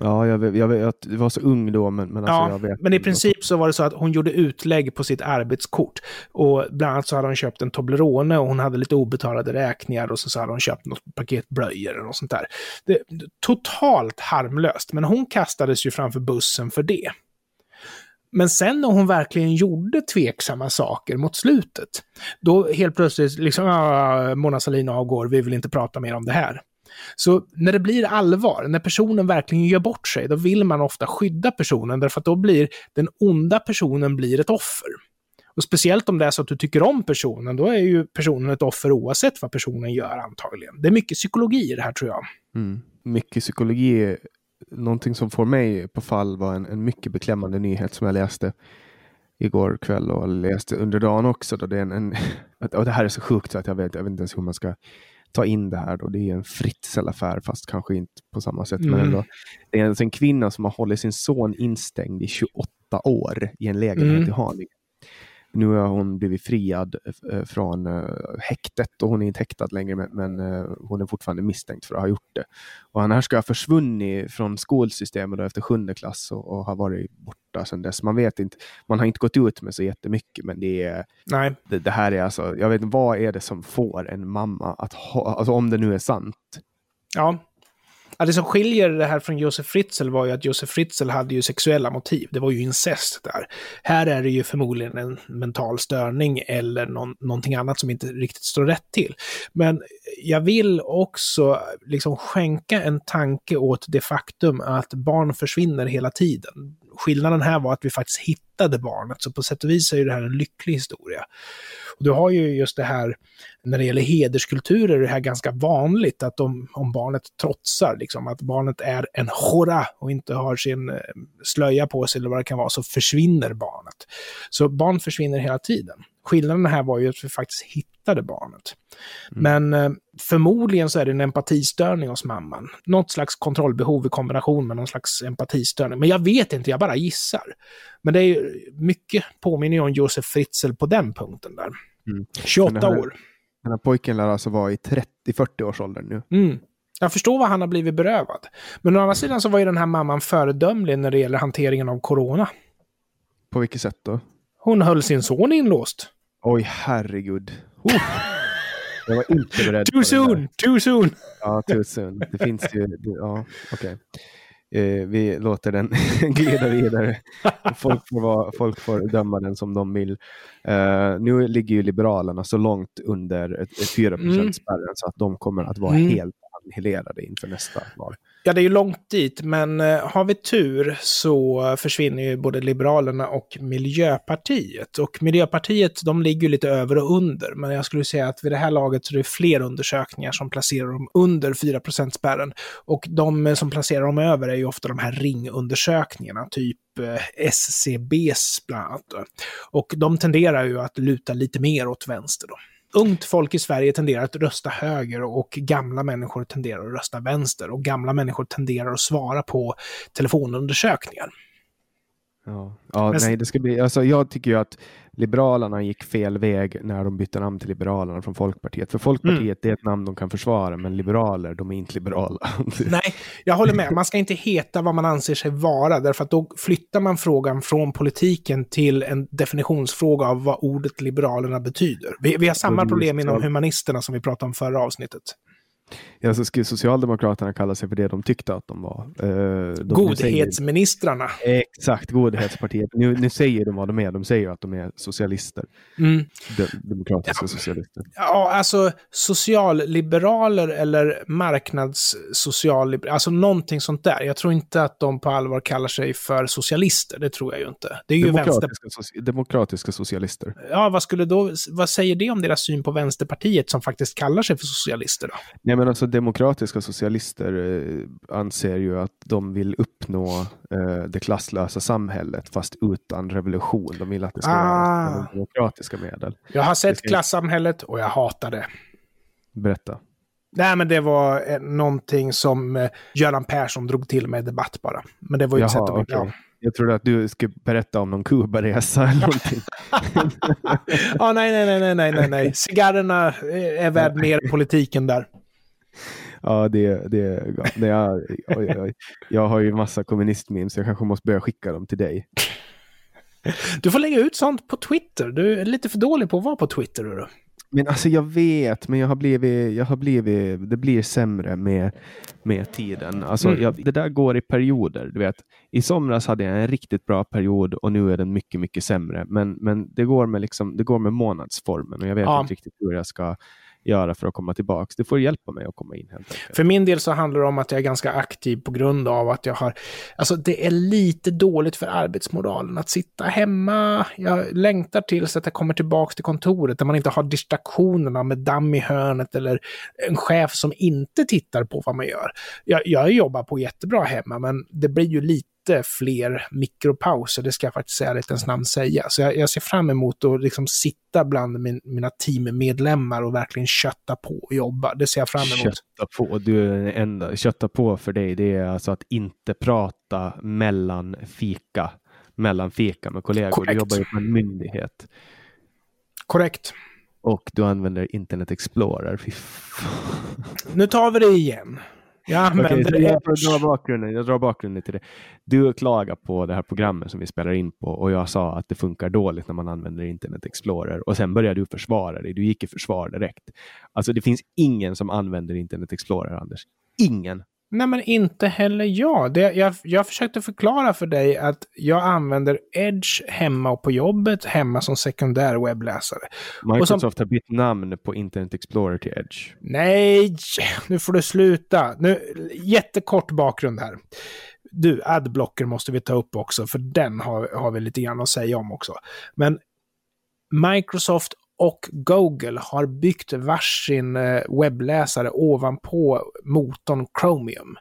Ja, jag, jag, jag var så ung då, men, men, alltså, ja, jag vet men i princip så var det så att hon gjorde utlägg på sitt arbetskort, och bland annat så hade hon köpt en Toblerone och hon hade lite obetalade räkningar, och så, så hade hon köpt något paket blöjor och sånt där. Det, totalt harmlöst, men hon kastades ju framför bussen för det. Men sen när hon verkligen gjorde tveksamma saker mot slutet, då helt plötsligt liksom, ah, Mona Sahlin avgår, vi vill inte prata mer om det här. Så när det blir allvar, när personen verkligen gör bort sig, då vill man ofta skydda personen, därför att då blir den onda personen blir ett offer. Och speciellt om det är så att du tycker om personen, då är ju personen ett offer oavsett vad personen gör antagligen. Det är mycket psykologi i det här, tror jag. Mm. Mycket psykologi. Någonting som får mig på fall var en, en mycket beklämmande nyhet som jag läste igår kväll och läste under dagen också. Då det, är en, en, och det här är så sjukt så att jag vet, jag vet inte ens hur man ska ta in det här då. Det är en Fritzelaffär, fast kanske inte på samma sätt. Mm. Men ändå, det är alltså en kvinna som har hållit sin son instängd i tjugoåtta år i en lägenhet mm. i Haninge. Nu har hon blivit friad från häktet och hon är inte häktad längre, men hon är fortfarande misstänkt för att ha gjort det. Och han här ska ha försvunnit från skolsystemet då efter sjunde klass och, och har varit borta sedan dess. Man vet inte, man har inte gått ut med så jättemycket, men det är... Nej. Det, det här är alltså, jag vet inte, vad är det som får en mamma att ha, alltså om det nu är sant? Ja. Ja, det som skiljer det här från Josef Fritzel var ju att Josef Fritzel hade ju sexuella motiv. Det var ju incest där. Här är det ju förmodligen en mental störning eller någon, någonting annat som inte riktigt står rätt till. Men jag vill också liksom skänka en tanke åt det faktum att barn försvinner hela tiden. Skillnaden här var att vi faktiskt hittade barnet, så på sätt och vis är ju det här en lycklig historia. Och du har ju just det här, när det gäller hederskulturer är det här ganska vanligt att de, om barnet trotsar, liksom, att barnet är en hora och inte har sin slöja på sig eller vad det kan vara, så försvinner barnet. Så barn försvinner hela tiden. skillnaden här var ju att vi faktiskt hittade barnet. Mm. Men eh, förmodligen så är det en empatistörning hos mamman. Något slags kontrollbehov i kombination med någon slags empatistörning. Men jag vet inte, jag bara gissar. Men det är ju mycket påminner om Josef Fritzel på den punkten där. Mm. tjugoåtta här, år. Den här pojken lär alltså vara i trettio till fyrtio års ålder nu. Mm. Jag förstår vad han har blivit berövad. Men å andra sidan så var ju den här mamman föredömlig när det gäller hanteringen av corona. På vilket sätt då? Hon höll sin son inlåst. Oj, herregud. Oh. Jag var inte beredd. Too soon, too soon. Ja, too soon. Det finns ju... Ja, okej. Okay. Eh, vi låter den glida vidare. Folk får, vara, folk får döma den som de vill. Eh, nu ligger ju Liberalerna så långt under fyra procent-spärren mm. så att de kommer att vara mm. helt annihilerade inför nästa val. Ja, det är ju långt dit, men har vi tur så försvinner ju både Liberalerna och Miljöpartiet. Och Miljöpartiet, de ligger ju lite över och under, men jag skulle säga att vid det här laget så är det fler undersökningar som placerar dem under fyra procent-spärren. Och de som placerar dem över är ju ofta de här ringundersökningarna, typ S C Bs bland annat. Och de tenderar ju att luta lite mer åt vänster då. Ungt folk i Sverige tenderar att rösta höger och gamla människor tenderar att rösta vänster. Och gamla människor tenderar att svara på telefonundersökningar. Ja, ja Men... nej, det ska bli... Alltså, jag tycker ju att Liberalerna gick fel väg när de bytte namn till Liberalerna från Folkpartiet. För Folkpartiet mm. det är ett namn de kan försvara, men liberaler, de är inte liberala. Nej, jag håller med. Man ska inte heta vad man anser sig vara, därför att då flyttar man frågan från politiken till en definitionsfråga av vad ordet liberalerna betyder. Vi, vi har samma problem inom humanisterna som vi pratade om förra avsnittet. Ja, så skulle Socialdemokraterna kalla sig för det de tyckte att de var. De Godhetsministrarna. Säger, exakt, Godhetspartiet. Nu, nu säger de vad de är. De säger att de är socialister. Mm. De, demokratiska ja. socialister. Ja, alltså socialliberaler eller marknadssocialliberaler. Alltså någonting sånt där. Jag tror inte att de på allvar kallar sig för socialister. Det tror jag ju inte. Det är ju demokratiska, vänster... demokratiska socialister. Ja, vad, skulle då, vad säger det om deras syn på Vänsterpartiet som faktiskt kallar sig för socialister då? Nej, men alltså demokratiska socialister eh, anser ju att de vill uppnå eh, det klasslösa samhället fast utan revolution. De vill att det ska ah. vara demokratiska medel. Jag har sett ska... klassamhället och jag hatar det. Berätta. Nej, men det var eh, någonting som eh, Göran Persson drog till med debatt bara. Men det var ju ett sätt att bli bra. Jag trodde att du skulle berätta om någon Kuba-resa eller någonting. ah, nej, nej, nej, nej, nej, nej. Cigarrerna är värd mer politiken där. Ja, det, det, det är, oj, oj. Jag har ju massa kommunistmemes, jag kanske måste börja skicka dem till dig. Du får lägga ut sånt på Twitter. Du är lite för dålig på att vara på Twitter då. Men alltså jag vet, men jag har blivit, jag har blivit det blir sämre med, med tiden. Alltså mm. jag, det där går i perioder, du vet. I somras hade jag en riktigt bra period och nu är den mycket, mycket sämre. Men, men det går med liksom, det går med månadsformen och jag vet ja. inte riktigt hur jag ska göra för att komma tillbaka. Det får hjälpa mig att komma in. Helt enkelt. För min del så handlar det om att jag är ganska aktiv på grund av att jag har, alltså det är lite dåligt för arbetsmoralen att sitta hemma. Jag längtar tills att jag kommer tillbaka till kontoret där man inte har distraktionerna med damm i hörnet eller en chef som inte tittar på vad man gör. Jag, jag jobbar på jättebra hemma, men det blir ju lite fler mikropauser, det ska jag faktiskt säga lite ens namn säga. Så jag, jag ser fram emot att liksom sitta bland min, mina teammedlemmar och verkligen kötta på och jobba. Det ser jag fram emot. Kötta på, du är enda. Kötta på för dig, det är alltså att inte prata mellan fika, mellan fika med kollegor. Korrekt. Du jobbar ju på en myndighet. Korrekt. Och du använder Internet Explorer. Fy fan. Nu tar vi det igen. Ja, men okay, det är... jag, drar bakgrunden, jag drar bakgrunden till det. Du klagar på det här programmet som vi spelar in på och jag sa att det funkar dåligt när man använder Internet Explorer och sen började du försvara dig. Du gick i försvar direkt. Alltså det finns ingen som använder Internet Explorer, Anders. Ingen. Nej, men inte heller jag. Det, jag. Jag försökte förklara för dig att jag använder Edge hemma och på jobbet, hemma som sekundär webbläsare. Microsoft som, har bytt namn på Internet Explorer till Edge. Nej, nu får du sluta. Nu, jättekort bakgrund här. Du, adblocker måste vi ta upp också, för den har, har vi lite grann att säga om också. Men Microsoft och Google har byggt varsin webbläsare ovanpå motorn Chromium.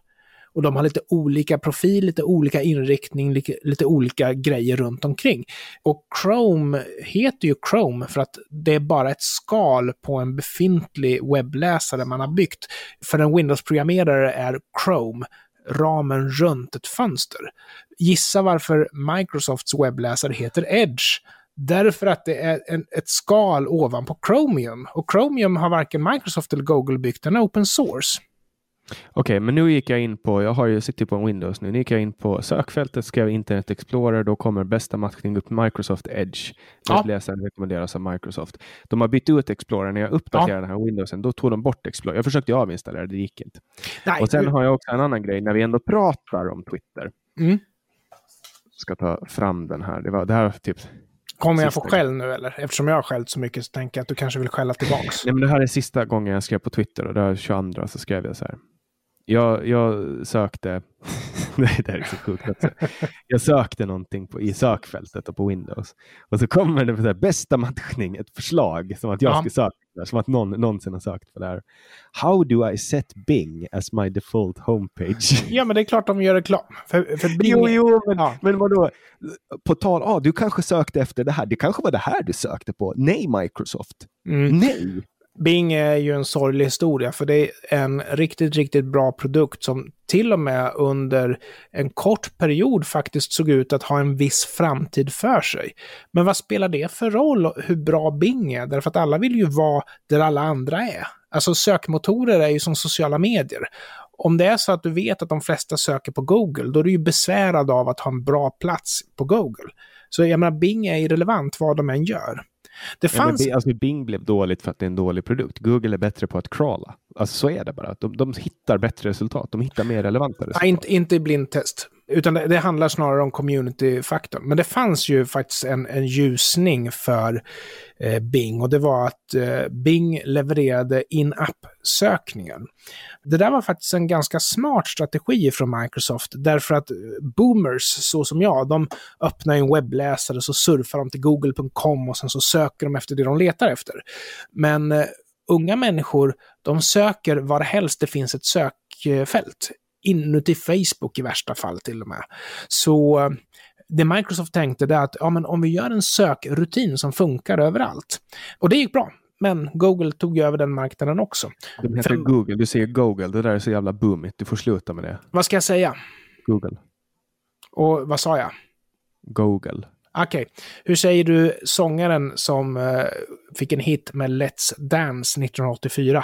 och de har lite olika profil, lite olika inriktning, lite, lite olika grejer runt omkring. Och Chrome heter ju Chrome för att det är bara ett skal på en befintlig webbläsare man har byggt. För en Windows-programmerare är Chrome ramen runt ett fönster. Gissa varför Microsofts webbläsare heter Edge. Därför att det är en, ett skal ovanpå Chromium. Och Chromium har varken Microsoft eller Google byggt, den är open source. Okej, okay, men nu gick jag in på, jag har ju sitter på en Windows nu, nu gick jag in på sökfältet, skrev Internet Explorer, då kommer bästa matchning upp Microsoft Edge. Ja. Läsaren rekommenderas av Microsoft. De har bytt ut Explorer, när jag uppdaterade ja. den här Windowsen, då tog de bort Explorer. Jag försökte avinstallera, det gick inte. Nej, och sen du... har jag också en annan grej, när vi ändå pratar om Twitter. Mm. Ska ta fram den här, det, var, det här var typ... Kommer jag få skäll nu eller? Eftersom jag har skällt så mycket så tänker jag att du kanske vill skälla tillbaks. Nej, men det här är sista gången jag skrev på Twitter och det här tjugoandra så skrev jag så här. Jag, jag sökte... Nej, det här är så sjukt. Jag sökte någonting på, i sökfältet och på Windows. Och så kommer det för så här, bästa matchning, ett förslag som att jag ja. ska söka där. Som att någon någonsin har sökt på det här. How do I set Bing as my default homepage? Ja, men det är klart de gör reklam. För, för Bing... Jo, jo, men, ja. men vadå? På tal, ah, du kanske sökte efter det här. Det kanske var det här du sökte på. Nej, Microsoft. Mm. Nej! Bing är ju en sorglig historia för det är en riktigt, riktigt bra produkt som till och med under en kort period faktiskt såg ut att ha en viss framtid för sig. Men vad spelar det för roll hur bra Bing är? Därför att alla vill ju vara där alla andra är. Alltså sökmotorer är ju som sociala medier. Om det är så att du vet att de flesta söker på Google, då är du ju besvärad av att ha en bra plats på Google. Så jag menar, Bing är irrelevant vad de än gör. Det fanns... ja, alltså Bing blev dåligt för att det är en dålig produkt. Google är bättre på att crawla. Alltså så är det bara. De, de hittar bättre resultat. De hittar mer relevanta resultat. Nej, inte, inte i blindtest. Utan det, det handlar snarare om community-faktorn. Men det fanns ju faktiskt en, en ljusning för eh, Bing. Och det var att eh, Bing levererade in-app-sökningen. Det där var faktiskt en ganska smart strategi från Microsoft. Därför att boomers, så som jag, de öppnar en webbläsare så surfar de till google punkt com och sen så söker de efter det de letar efter. Men eh, unga människor, de söker var helst det finns ett sökfält. Inuti Facebook i värsta fall till och med. Så det Microsoft tänkte är att ja, men om vi gör en sökrutin som funkar överallt. Och det gick bra. Men Google tog över den marknaden också. Det heter För... Google. Du säger Google. Det där är så jävla boomigt. Du får sluta med det. Vad ska jag säga? Google. Och vad sa jag? Google. Okej. Okay. Hur säger du sångaren som uh, fick en hit med Let's Dance nittonhundraåttiofyra?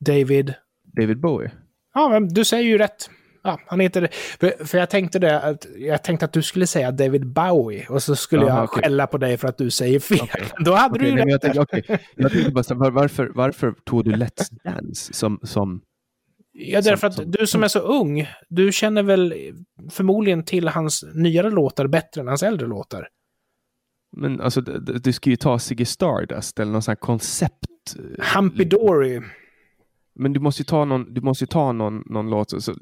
David? David Bowie. Ja, men du säger ju rätt. Ja, han heter, för, för jag tänkte det att jag tänkte att du skulle säga David Bowie och så skulle Aha, jag okay. skälla på dig för att du säger fel. Okay. Då hade okay, du ju rätt. Jag tänkte, okay. jag tänkte bara, varför varför tog du Let's Dance som som Ja, därför att du som är så ung, du känner väl förmodligen till hans nyare låtar bättre än hans äldre låtar. Men alltså du ska ju ta Ziggy Stardust eller någon sån här koncept Humpy Dory. Men du måste ju ta någon, du måste ju ta någon, någon låt. Så, så,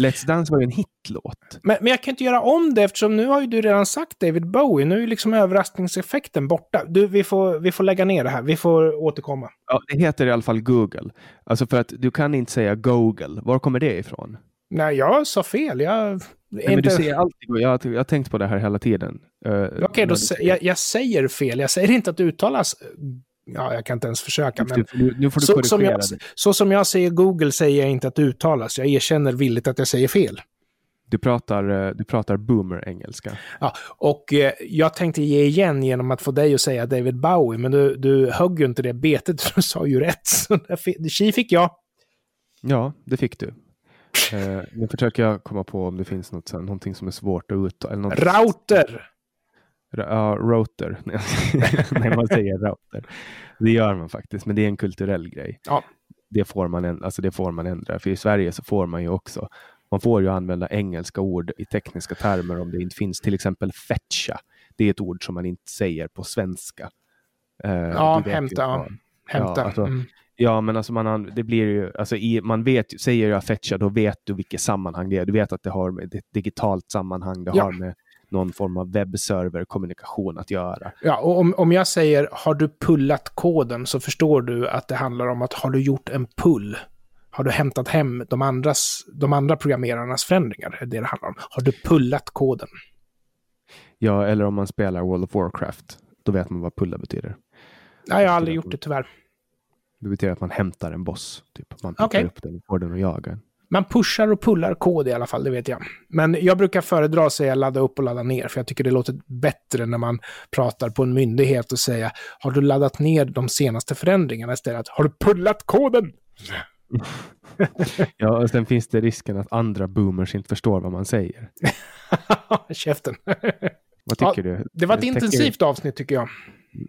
Let's Dance var ju en hitlåt. Men, men jag kan inte göra om det eftersom nu har ju du redan sagt David Bowie. Nu är ju liksom överraskningseffekten borta. Du, vi, får, vi får lägga ner det här. Vi får återkomma. Ja, det heter i alla fall Google. Alltså för att du kan inte säga Google. Var kommer det ifrån? Nej, jag sa fel. Jag, Nej, inte... men du ser alltid, jag, jag har tänkt på det här hela tiden. Uh, Okej, okay, då se, jag, jag säger fel. Jag säger inte att det uttalas... Ja, jag kan inte ens försöka. Men nu, nu får du så, som jag, så som jag säger Google säger jag inte att det uttalas. Jag erkänner villigt att jag säger fel. Du pratar, du pratar boomer-engelska. Ja, och eh, jag tänkte ge igen genom att få dig att säga David Bowie. Men du, du högg ju inte det betet. Du sa ju rätt. Så det fick jag. Ja, det fick du. eh, nu försöker jag komma på om det finns något, någonting som är svårt att uttala. Router! Ja, router. När man säger router. Det gör man faktiskt, men det är en kulturell grej. Ja. Det får man, alltså det får man ändra. För i Sverige så får man ju också, man får ju använda engelska ord i tekniska termer om det inte finns. Till exempel fetcha. Det är ett ord som man inte säger på svenska. Ja, hämta. Hämta. Ja, alltså, mm. ja, men alltså man, det blir ju, alltså i, man vet, säger jag fetcha, då vet du vilket sammanhang det är. Du vet att det har med ett digitalt sammanhang, det ja. har med någon form av webbserverkommunikation att göra. Ja, och om, om jag säger har du pullat koden så förstår du att det handlar om att har du gjort en pull? Har du hämtat hem de, andras, de andra programmerarnas förändringar? Det, det handlar om. Har du pullat koden? Ja, eller om man spelar World of Warcraft. Då vet man vad pulla betyder. Nej, jag har aldrig gjort det tyvärr. Det betyder att man hämtar en boss. Typ. Man plockar okay. upp den, får den och jagar. Man pushar och pullar kod i alla fall, det vet jag. Men jag brukar föredra att säga ladda upp och ladda ner. För jag tycker det låter bättre när man pratar på en myndighet och säger har du laddat ner de senaste förändringarna istället? Har du pullat koden? Ja, och sen finns det risken att andra boomers inte förstår vad man säger. Käften. Vad tycker ja, du? Det var ett intensivt vi... avsnitt tycker jag.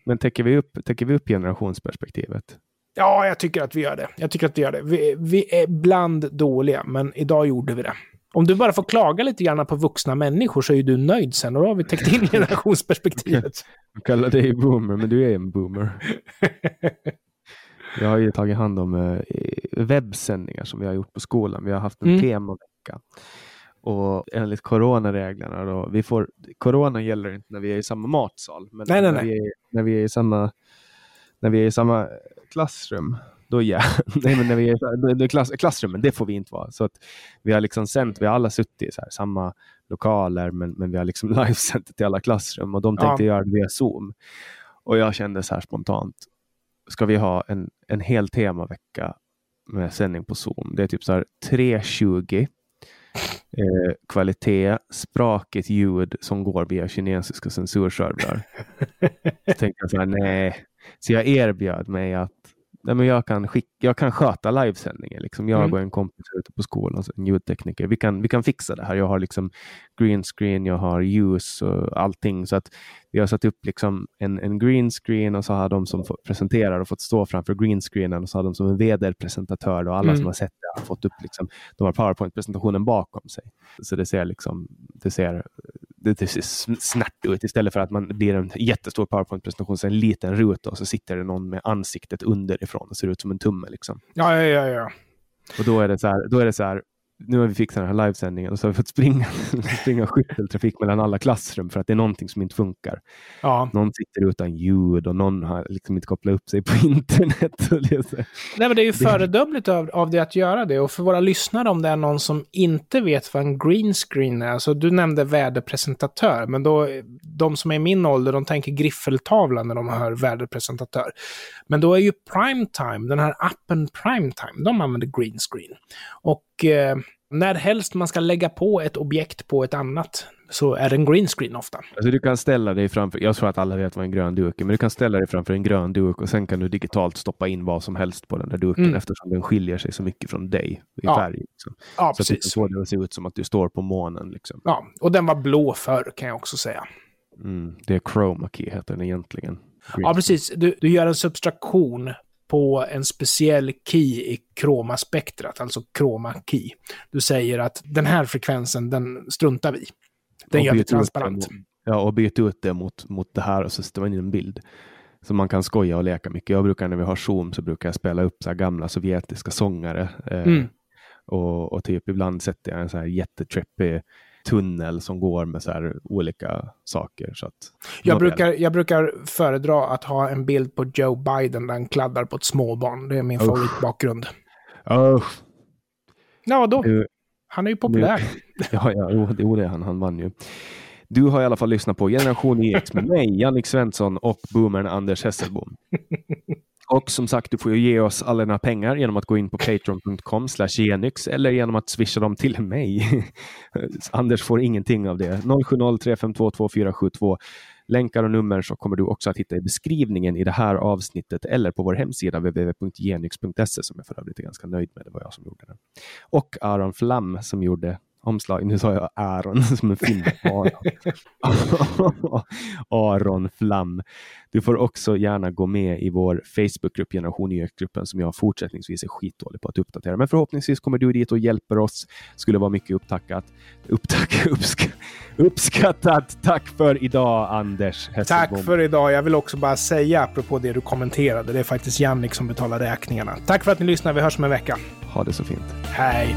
Men täcker vi upp, täcker vi upp generationsperspektivet? Ja, jag tycker att vi gör det. Jag tycker att vi gör det. Vi, vi är bland dåliga, men idag gjorde vi det. Om du bara får klaga lite grann på vuxna människor så är ju du nöjd sen. Och då har vi täckt in generationsperspektivet. Du kallar dig boomer, men du är en boomer. Jag har ju tagit hand om webbsändningar som vi har gjort på skolan. Vi har haft en mm. temavecka. Och enligt coronareglerna då, vi får, corona gäller inte när vi är i samma matsal. Men nej, nej, när, nej. Vi är, när vi är i samma... När vi är i samma klassrum, då ja. Nej, men när vi är, då är klass, klassrummen, det får vi inte vara. Så att vi har liksom sänt, vi har alla suttit i så här, samma lokaler, men, men vi har liksom livesänt till alla klassrum. Och de tänkte ja. göra det via Zoom. Och jag kände så här spontant, ska vi ha en, en hel temavecka med sändning på Zoom? Det är typ så här tre tjugo eh, kvalitet, sprakigt ljud som går via kinesiska censurservrar. Så tänkte jag så här, nej. Så jag erbjöd mig att nej men jag, kan skicka, jag kan sköta livesändningar. Liksom. Jag mm. och en kompis ute på skolan, alltså en ljudtekniker. Vi kan, vi kan fixa det här. Jag har liksom green screen, jag har ljus och allting. Så att vi har satt upp liksom en, en green screen och så har de som presenterar och fått stå framför green screenen och så har de som en vederpresentatör och alla mm. som har sett det har fått upp liksom, de har PowerPoint-presentationen bakom sig. Så det ser liksom, det ser... det ser snärt ut istället för att man blir en jättestor PowerPoint-presentation så en liten ruta och så sitter det någon med ansiktet underifrån och ser ut som en tumme liksom. Ja, ja, ja, ja. Och då är det så här, då är det så här nu har vi fixat den här livesändningen och så har vi fått springa, springa skytteltrafik mellan alla klassrum för att det är någonting som inte funkar. Ja. Någon sitter utan ljud och någon har liksom inte kopplat upp sig på internet. Och det så. Nej, men det är ju föredömligt av, av det att göra det. Och för våra lyssnare, om det är någon som inte vet vad en green screen är, så du nämnde väderpresentatör, men då, de som är i min ålder, de tänker griffeltavla när de hör väderpresentatör. Men då är ju Primetime, den här appen Primetime, de använder green screen. Och Och eh, när helst man ska lägga på ett objekt på ett annat så är det en green screen ofta. Alltså du kan ställa dig framför, jag tror att alla vet vad en grön duk är, men du kan ställa dig framför en grön duk och sen kan du digitalt stoppa in vad som helst på den där duken mm. eftersom den skiljer sig så mycket från dig i ja. färg. Liksom. Ja, så precis. Så det ser ut som att du står på månen. Liksom. Ja, och den var blå förr kan jag också säga. Mm, det är chroma key heter den egentligen. Green ja, precis. Du, du gör en subtraktion på en speciell key i kromaspektrat, alltså chroma key. Du säger att den här frekvensen, den struntar vi. Den och gör vi transparent. Mot, ja, och byter ut det mot, mot det här och så står man in en bild. Så man kan skoja och leka mycket. Jag brukar, när vi har Zoom så brukar jag spela upp så här gamla sovjetiska sångare. Eh, mm. och, och typ ibland sätter jag en så här jättetrippig tunnel som går med så här olika saker. Så att jag, brukar, jag brukar föredra att ha en bild på Joe Biden där han kladdar på ett småbarn. Det är min oh. favoritbakgrund. Oh. Ja, då. Du, han är ju populär. Du, ja, ja det är det han, han vann ju. Du har i alla fall lyssnat på Generation X med mig, Jannik Svensson och boomern Anders Hessebom. Och som sagt, du får ju ge oss alla dina pengar genom att gå in på patreon.com slash genyx eller genom att swisha dem till mig. Anders får ingenting av det. noll sju noll tre fem två två fyra sju två. Länkar och nummer så kommer du också att hitta i beskrivningen i det här avsnittet eller på vår hemsida w w w punkt genyx punkt s e som jag för övrigt är ganska nöjd med. Det var jag som gjorde det. Och Aaron Flam som gjorde omslag. Nu sa jag Aaron som en film. Aaron. Aaron Flam. Du får också gärna gå med i vår Facebookgrupp, Generation Y-gruppen, som jag fortsättningsvis är skitdålig på att uppdatera. Men förhoppningsvis kommer du dit och hjälper oss. Skulle vara mycket upptackat. Upptack, uppsk- uppskattat. Tack för idag, Anders Hessebom. Tack för idag. Jag vill också bara säga, apropå det du kommenterade, det är faktiskt Jannik som betalar räkningarna. Tack för att ni lyssnar. Vi hörs om en vecka. Ha det så fint. Hej.